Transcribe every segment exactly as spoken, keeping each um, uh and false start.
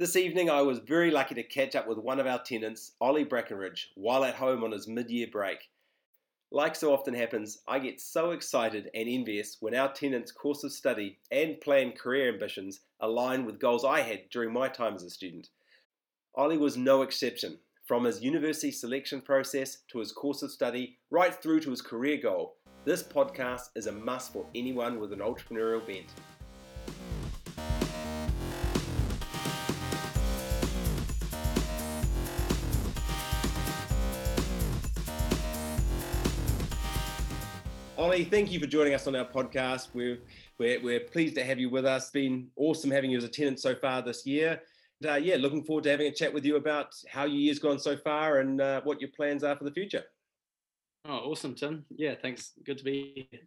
This evening, I was very lucky to catch up with one of our tenants, Ollie Brackenridge, while at home on his mid-year break. Like so often happens, I get so excited and envious when our tenants' course of study and planned career ambitions align with goals I had during my time as a student. Ollie was no exception, from his university selection process to his course of study, right through to his career goal. This podcast is a must for anyone with an entrepreneurial bent. Ollie, thank you for joining us on our podcast. We're, we're, we're pleased to have you with us. It's been awesome having you as a tenant so far this year. And, uh, yeah, looking forward to having a chat with you about how your year's gone so far and uh, what your plans are for the future. Oh, awesome, Tim. Yeah, thanks. Good to be here.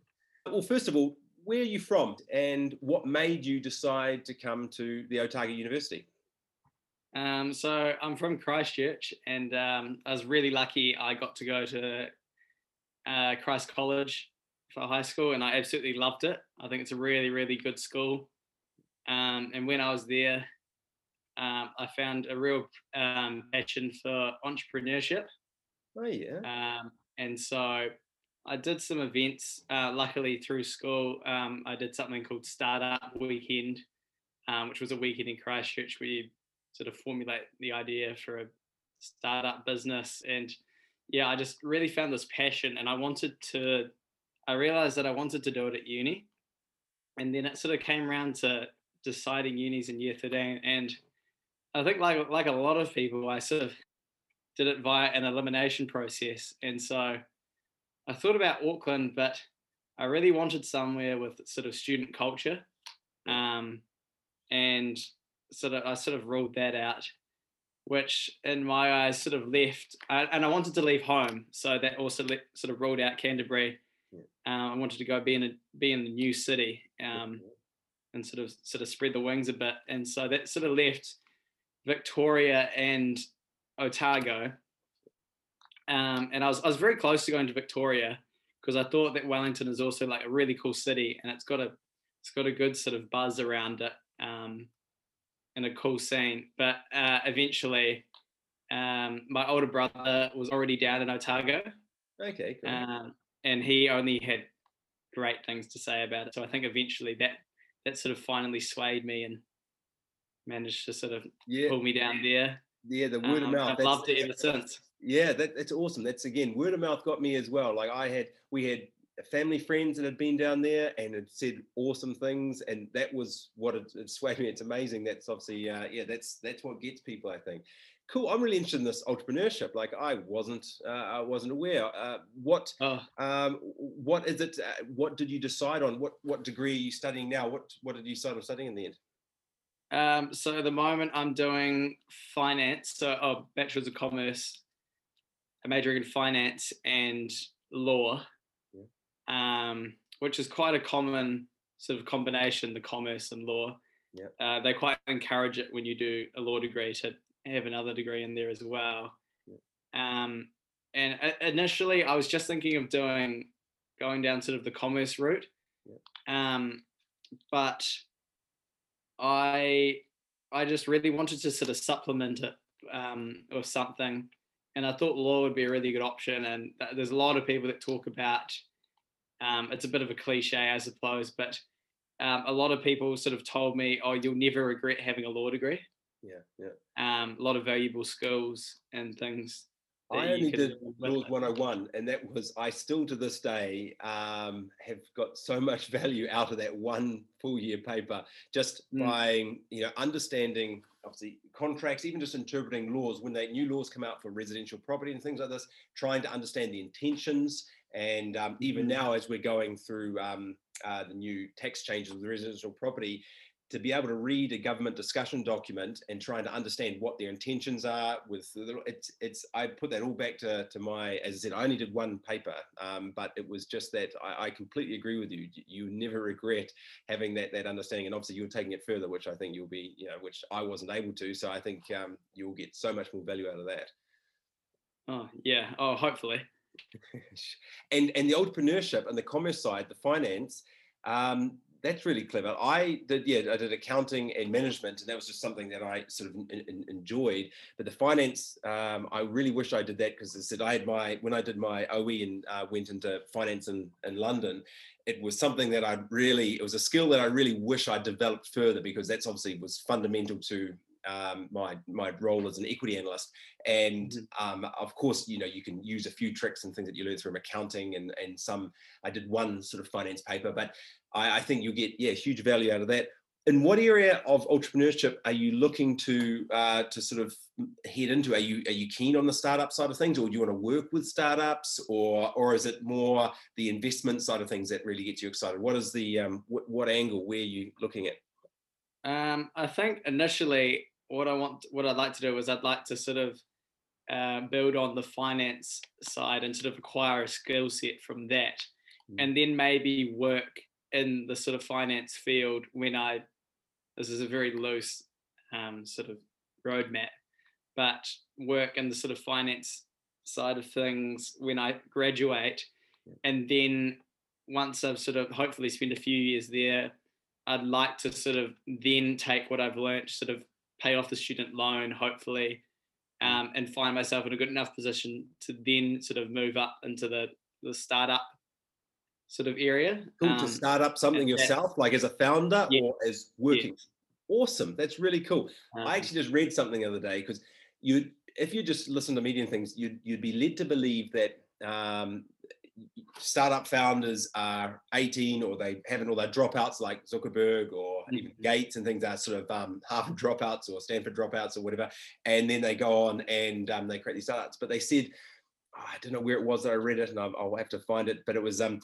Well, first of all, where are you from and what made you decide to come to the Otago University? Um, so I'm from Christchurch and um, I was really lucky I got to go to uh, Christ College for high school, and I absolutely loved it. I think it's a really, really good school. Um, and when I was there, um, I found a real um, passion for entrepreneurship. Oh, yeah. Um, and so I did some events, uh, luckily through school. Um, I did something called Startup Weekend, um, which was a weekend in Christchurch where you sort of formulate the idea for a startup business. And yeah, I just really found this passion, and I wanted to I realised that I wanted to do it at uni, and then it sort of came around to deciding unis in year thirteen, and I think like like a lot of people, I sort of did it via an elimination process. And so I thought about Auckland, but I really wanted somewhere with sort of student culture, um, and sort of I sort of ruled that out, which in my eyes sort of left, and I wanted to leave home, so that also let, sort of ruled out Canterbury. Yeah. Um, I wanted to go be in a be in a new city, um, and sort of sort of spread the wings a bit, and so that sort of left Victoria and Otago. Um, and I was I was very close to going to Victoria because I thought that Wellington is also like a really cool city, and it's got a it's got a good sort of buzz around it, um, and a cool scene. But uh, eventually, um, my older brother was already down in Otago. Okay. Cool. Um, And he only had great things to say about it. So I think eventually that that sort of finally swayed me and managed to sort of yeah. pull me down there. Yeah, the word um, of mouth. I've loved it ever since. Yeah, that, that's awesome. That's, again, word of mouth got me as well. Like I had, we had family friends that had been down there and had said awesome things. And that was what it, it swayed me. It's amazing. That's obviously, uh, yeah, that's that's what gets people, I think. Cool. I'm really interested in this entrepreneurship. Like I wasn't, uh, I wasn't aware. Uh, what, oh. um, what is it? Uh, what did you decide on? What, what degree are you studying now? What, what did you decide on studying in the end? Um, so at the moment I'm doing finance. So a oh, bachelor's of commerce, a major in finance and law, yeah. um, which is quite a common sort of combination, the commerce and law. Yeah. Uh, they quite encourage it when you do a law degree to have another degree in there as well. Um, and initially I was just thinking of doing, going down sort of the commerce route. Um, but I, I just really wanted to sort of supplement it um, or something. And I thought law would be a really good option. And there's a lot of people that talk about, um, it's a bit of a cliche, I suppose, but um, a lot of people sort of told me, oh, you'll never regret having a law degree. Yeah, yeah. Um, a lot of valuable skills and things. I only did Laws one oh one, and that was, I still to this day um, have got so much value out of that one full year paper, just mm. by, you know, understanding, obviously, contracts, even just interpreting laws, when they, new laws come out for residential property and things like this, trying to understand the intentions. And um, even mm. now, as we're going through um, uh, the new tax changes with residential property, to be able to read a government discussion document and trying to understand what their intentions are with it's it's I put that all back to, to my, as I said, I only did one paper, um, but it was just that I, I completely agree with you. You never regret having that that understanding, and obviously you're taking it further, which I think you'll be, you know, which I wasn't able to. So I think um, you'll get so much more value out of that. Oh yeah. Oh, hopefully. and and the entrepreneurship and the commerce side, the finance, um, that's really clever. I did, yeah, I did accounting and management, and that was just something that I sort of in, in, enjoyed. But the finance, um, I really wish I did that, because I said I had my, when I did my O E and uh, went into finance in, in London, it was something that I really, it was a skill that I really wish I developed further, because that's obviously was fundamental to um, my my role as an equity analyst. And um, of course, you know, you can use a few tricks and things that you learn from accounting and, and some, I did one sort of finance paper, but I, I think you'll get, yeah, huge value out of that. In what area of entrepreneurship are you looking to uh, to sort of head into? Are you are you keen on the startup side of things, or do you want to work with startups, or or is it more the investment side of things that really gets you excited? What is the um, what, what angle were you looking at? Um, I think initially what I want, what I'd like to do is I'd like to sort of uh, build on the finance side and sort of acquire a skill set from that, mm. and then maybe work in the sort of finance field when I. This is a very loose um, sort of roadmap, but work in the sort of finance side of things when I graduate. And then once I've sort of hopefully spent a few years there, I'd like to sort of then take what I've learned, sort of pay off the student loan, hopefully, um, and find myself in a good enough position to then sort of move up into the, the startup sort of area. Cool, um, to start up something yourself, like as a founder, yeah, or as working. Yeah. Awesome, that's really cool. Um, I actually just read something the other day, because you, if you just listen to media and things, you'd, you'd be led to believe that um, startup founders are eighteen, or they haven't, all their dropouts like Zuckerberg or mm-hmm. even Gates and things are sort of um, Harvard dropouts or Stanford dropouts or whatever, and then they go on and um, they create these startups. But they said, oh, I don't know where it was that I read it, and I'll, I'll have to find it, but it was... Um,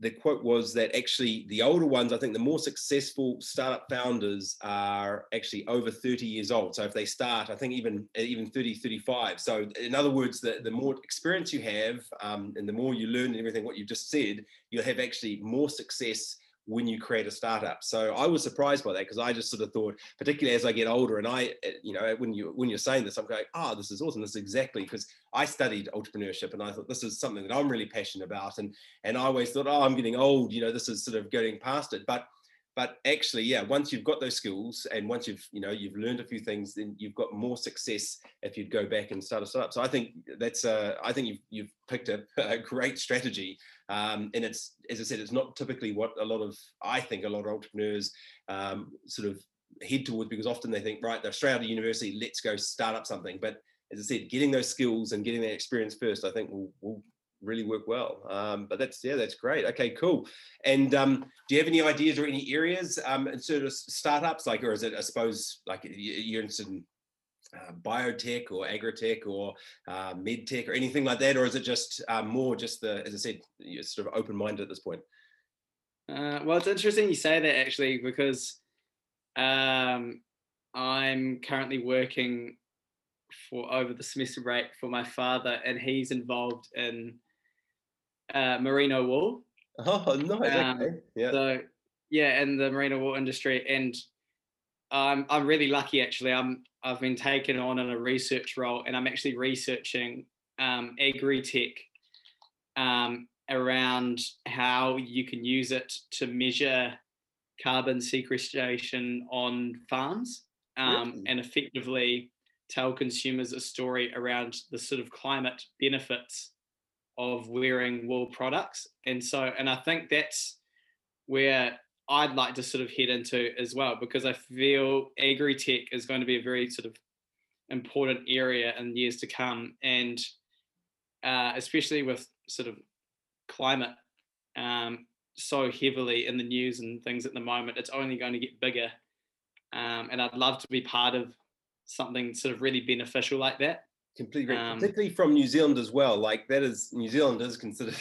the quote was that actually the older ones, I think the more successful startup founders are actually over thirty years old. So if they start, I think even even thirty, thirty-five. So in other words, the, the more experience you have um, and the more you learn and everything, what you've just said, you'll have actually more success when you create a startup. So I was surprised by that, because I just sort of thought, particularly as I get older, and I, you know, when you when you're saying this, I'm going, ah, oh, this is awesome. This is exactly, because I studied entrepreneurship, and I thought this is something that I'm really passionate about, and and I always thought, oh, I'm getting old, you know, this is sort of getting past it. But but actually, yeah, once you've got those skills, and once you've you know you've learned a few things, then you've got more success if you'd go back and start a startup. So I think that's uh, I think you've you've picked a, a great strategy. Um, and it's, as I said, it's not typically what a lot of, I think a lot of entrepreneurs um, sort of head towards, because often they think, right, they're straight out of university, let's go start up something. But as I said, getting those skills and getting that experience first, I think will, will really work well. Um, but that's, yeah, that's great. Okay, cool. And um, do you have any ideas or any areas um, in sort of startups, like, or is it, I suppose, like you're interested in Uh, biotech or agritech or uh, medtech or anything like that, or is it just uh, more just the, as I said, you're sort of open-minded at this point? Uh, well, it's interesting you say that, actually, because um, I'm currently working for over the semester break for my father, and he's involved in uh, merino wool. Oh, nice. Um, okay. Yeah. So yeah, in the merino wool industry, and um, I'm really lucky, actually. I'm I've been taken on in a research role, and I'm actually researching um, agri-tech um, around how you can use it to measure carbon sequestration on farms um, really? and effectively tell consumers a story around the sort of climate benefits of wearing wool products. And so, and I think that's where I'd like to sort of head into as well, because I feel agri-tech is going to be a very sort of important area in years to come, and uh, especially with sort of climate um, so heavily in the news and things at the moment, it's only going to get bigger, um, and I'd love to be part of something sort of really beneficial like that. Completely, um, particularly from New Zealand as well. Like that is, New Zealand is considered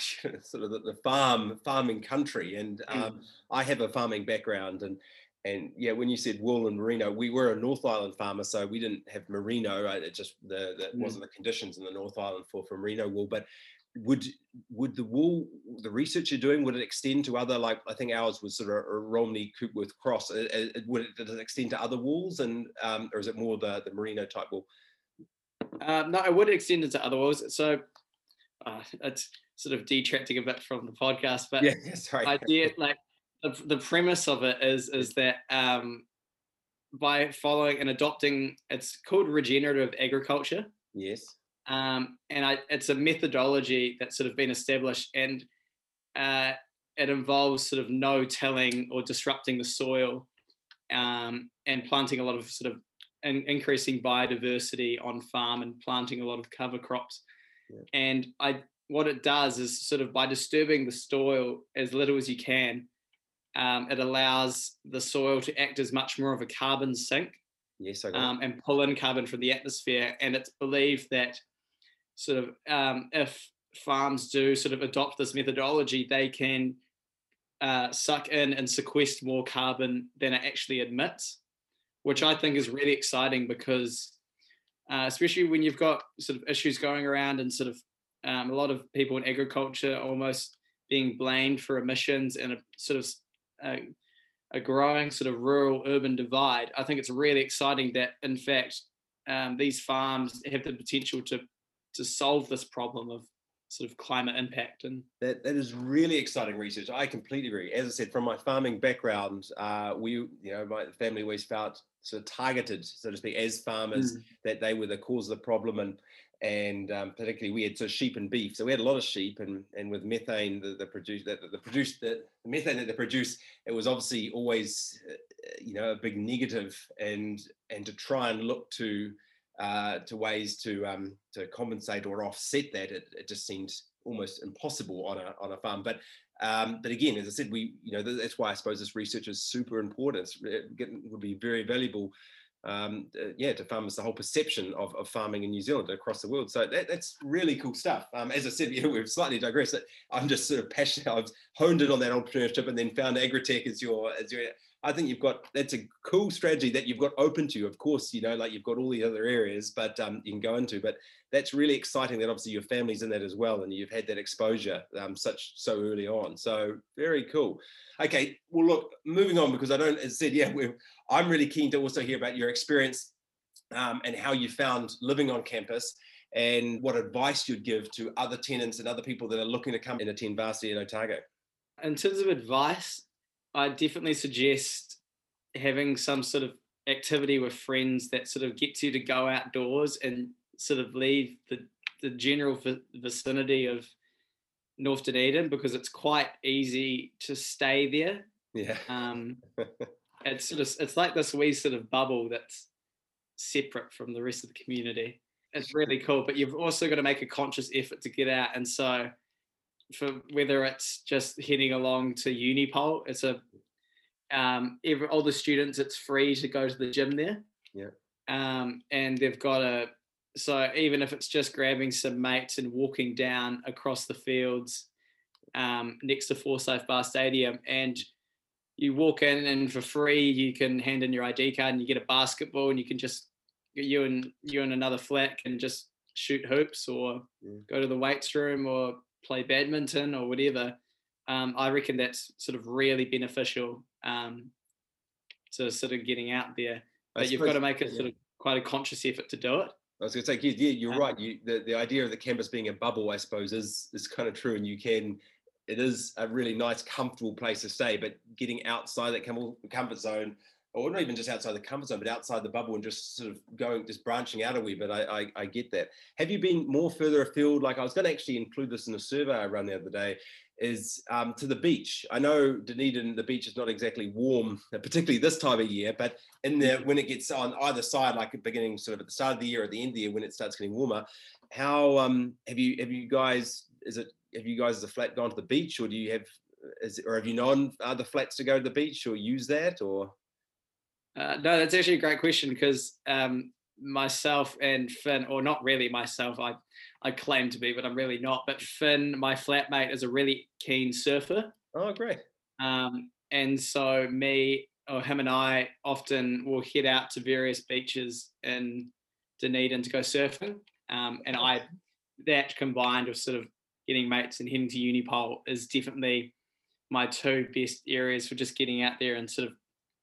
sort of the, the farm, farming country. And um, mm. I have a farming background, and and yeah, when you said wool and merino, we were a North Island farmer, so we didn't have merino. Right? It just the, the mm. wasn't the conditions in the North Island for, for merino wool. But would would the wool, the research you're doing, would it extend to other, like I think ours was sort of a Romney-Coopworth-Cross. It, it, would it, does it extend to other wools, and um, or is it more the the merino type wool? Um, no, I would extend it to other walls. So uh, it's sort of detracting a bit from the podcast, but yeah, sorry. I did, like the, the premise of it is is that um, by following and adopting, it's called regenerative agriculture. Yes. Um, and I, it's a methodology that's sort of been established, and uh, it involves sort of no tilling or disrupting the soil, um, and planting a lot of sort of in, increasing biodiversity on farm and planting a lot of cover crops. Yeah. And I, what it does is sort of by disturbing the soil as little as you can, um, it allows the soil to act as much more of a carbon sink. Yes, I got um, and pull in carbon from the atmosphere. And it's believed that sort of um, if farms do sort of adopt this methodology, they can uh, suck in and sequester more carbon than it actually emits, which I think is really exciting because uh, especially when you've got sort of issues going around and sort of um, a lot of people in agriculture almost being blamed for emissions and a sort of uh, a growing sort of rural urban divide. I think it's really exciting that in fact um, these farms have the potential to to solve this problem of sort of climate impact. And that, that is really exciting research. I completely agree. As I said, from my farming background, uh, we, you know, my family always felt sort of targeted, so to speak, as farmers, mm. that they were the cause of the problem. And and um, particularly we had so sheep and beef. So we had a lot of sheep, and and with methane, the, the produce that the, the produce the, the methane that they produce, it was obviously always, uh, you know, a big negative, and and to try and look to uh, to ways to um, to compensate or offset that, it, it just seemed almost impossible on a on a farm. But um, but again, as I said, we, you know, that's why I suppose this research is super important. It would be very valuable. Um, uh, yeah, to farmers, the whole perception of, of farming in New Zealand across the world. So that, that's really cool stuff. Um, as I said, you know, we've slightly digressed. I'm just sort of passionate. I've honed in on that entrepreneurship and then found agritech as your, as your, I think you've got, that's a cool strategy that you've got open to. Of course, you know, like you've got all the other areas, but um, you can go into, but that's really exciting that obviously your family's in that as well. And you've had that exposure um, such so early on. So very cool. Okay. Well, look, moving on, because I don't, as I said, yeah, we're, I'm really keen to also hear about your experience um, and how you found living on campus and what advice you'd give to other tenants and other people that are looking to come and attend varsity at Otago. In terms of advice, I definitely suggest having some sort of activity with friends that sort of gets you to go outdoors and sort of leave the, the general vicinity of North Dunedin, because it's quite easy to stay there. Yeah. Um, It's sort of, it's like this wee sort of bubble that's separate from the rest of the community. It's really cool, but you've also got to make a conscious effort to get out. And so, for whether it's just heading along to Unipole, it's a um, every, all the students, it's free to go to the gym there. Yeah. Um, and they've got a so even if it's just grabbing some mates and walking down across the fields um, next to Forsyth Barr Stadium, and you walk in and for free, you can hand in your I D card and you get a basketball, and you can just, you and you and another flat can just shoot hoops or yeah. go to the weights room or play badminton or whatever. Um, I reckon that's sort of really beneficial um, to sort of getting out there. But I you've got to make it yeah. sort of quite a conscious effort to do it. I was going to say, yeah, you're um, right. You, the, the idea of the campus being a bubble, I suppose, is is kind of true, and you can... It is a really nice, comfortable place to stay, but getting outside that comfort zone, or not even just outside the comfort zone, but outside the bubble and just sort of going, just branching out a wee bit, I, I, I get that. Have you been more further afield? Like I was going to actually include this in a survey I ran the other day, is um, to the beach. I know Dunedin, the beach is not exactly warm, particularly this time of year, but in the, when it gets on either side, like beginning sort of at the start of the year or the end of the year when it starts getting warmer, how um, have you have you guys, is it, have you guys as a flat gone to the beach, or do you have, is, or have you known other flats to go to the beach or use that? Or uh, no, that's actually a great question, because um, myself and Finn, or not really myself, I I claim to be, but I'm really not. But Finn, my flatmate, is a really keen surfer. Oh, great! Um, and so me or him and I often will head out to various beaches in Dunedin to go surfing. Um, and I that combined with sort of getting mates and heading to Unipole is definitely my two best areas for just getting out there and sort of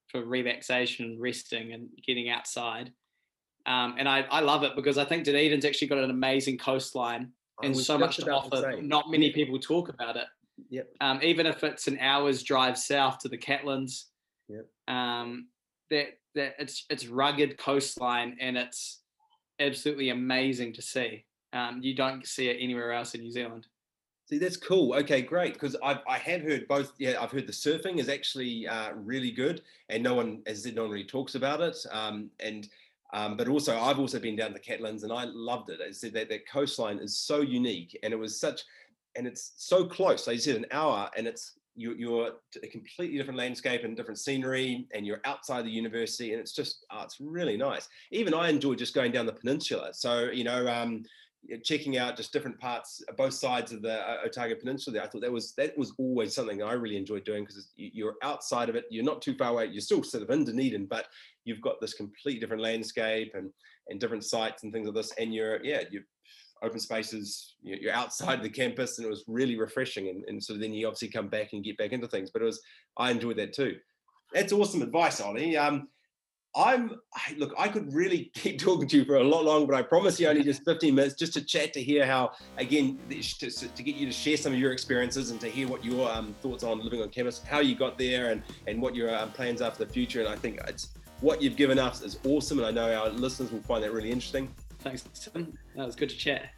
for relaxation, resting and getting outside. Um, and I, I love it because I think Dunedin's actually got an amazing coastline and so much to offer. Not many people talk about it. Yep. Um, even if it's an hour's drive south to the Catlins. Yep. Um, that that it's it's rugged coastline, and it's absolutely amazing to see. Um, you don't see it anywhere else in New Zealand. See, that's cool. Okay, great. Because I I had heard both. Yeah, I've heard the surfing is actually uh, really good, and no one, as I said, no one really talks about it. Um, and um, but also I've also been down to the Catlins, and I loved it. I said that that coastline is so unique, and it was such, and it's so close. Like you said, an hour, and it's you, you're a completely different landscape and different scenery, and you're outside the university, and it's just oh, it's really nice. Even I enjoy just going down the peninsula. So you know. Um, checking out just different parts, both sides of the Otago Peninsula there. I thought that was that was always something I really enjoyed doing, because you're outside of it, you're not too far away, you're still sort of in Dunedin, but you've got this completely different landscape and and different sites and things like this, and you're, yeah, you're open spaces, you're outside the campus, and it was really refreshing, and, and so then you obviously come back and get back into things, but it was, I enjoyed that too. That's awesome advice, Ollie. Um, I'm look, I could really keep talking to you for a lot longer, but I promise you only just fifteen minutes just to chat, to hear how, again, to, to get you to share some of your experiences and to hear what your um, thoughts on living on campus, how you got there, and, and what your um, plans are for the future. And I think it's what you've given us is awesome, and I know our listeners will find that really interesting. Thanks, Tim. That was good to chat.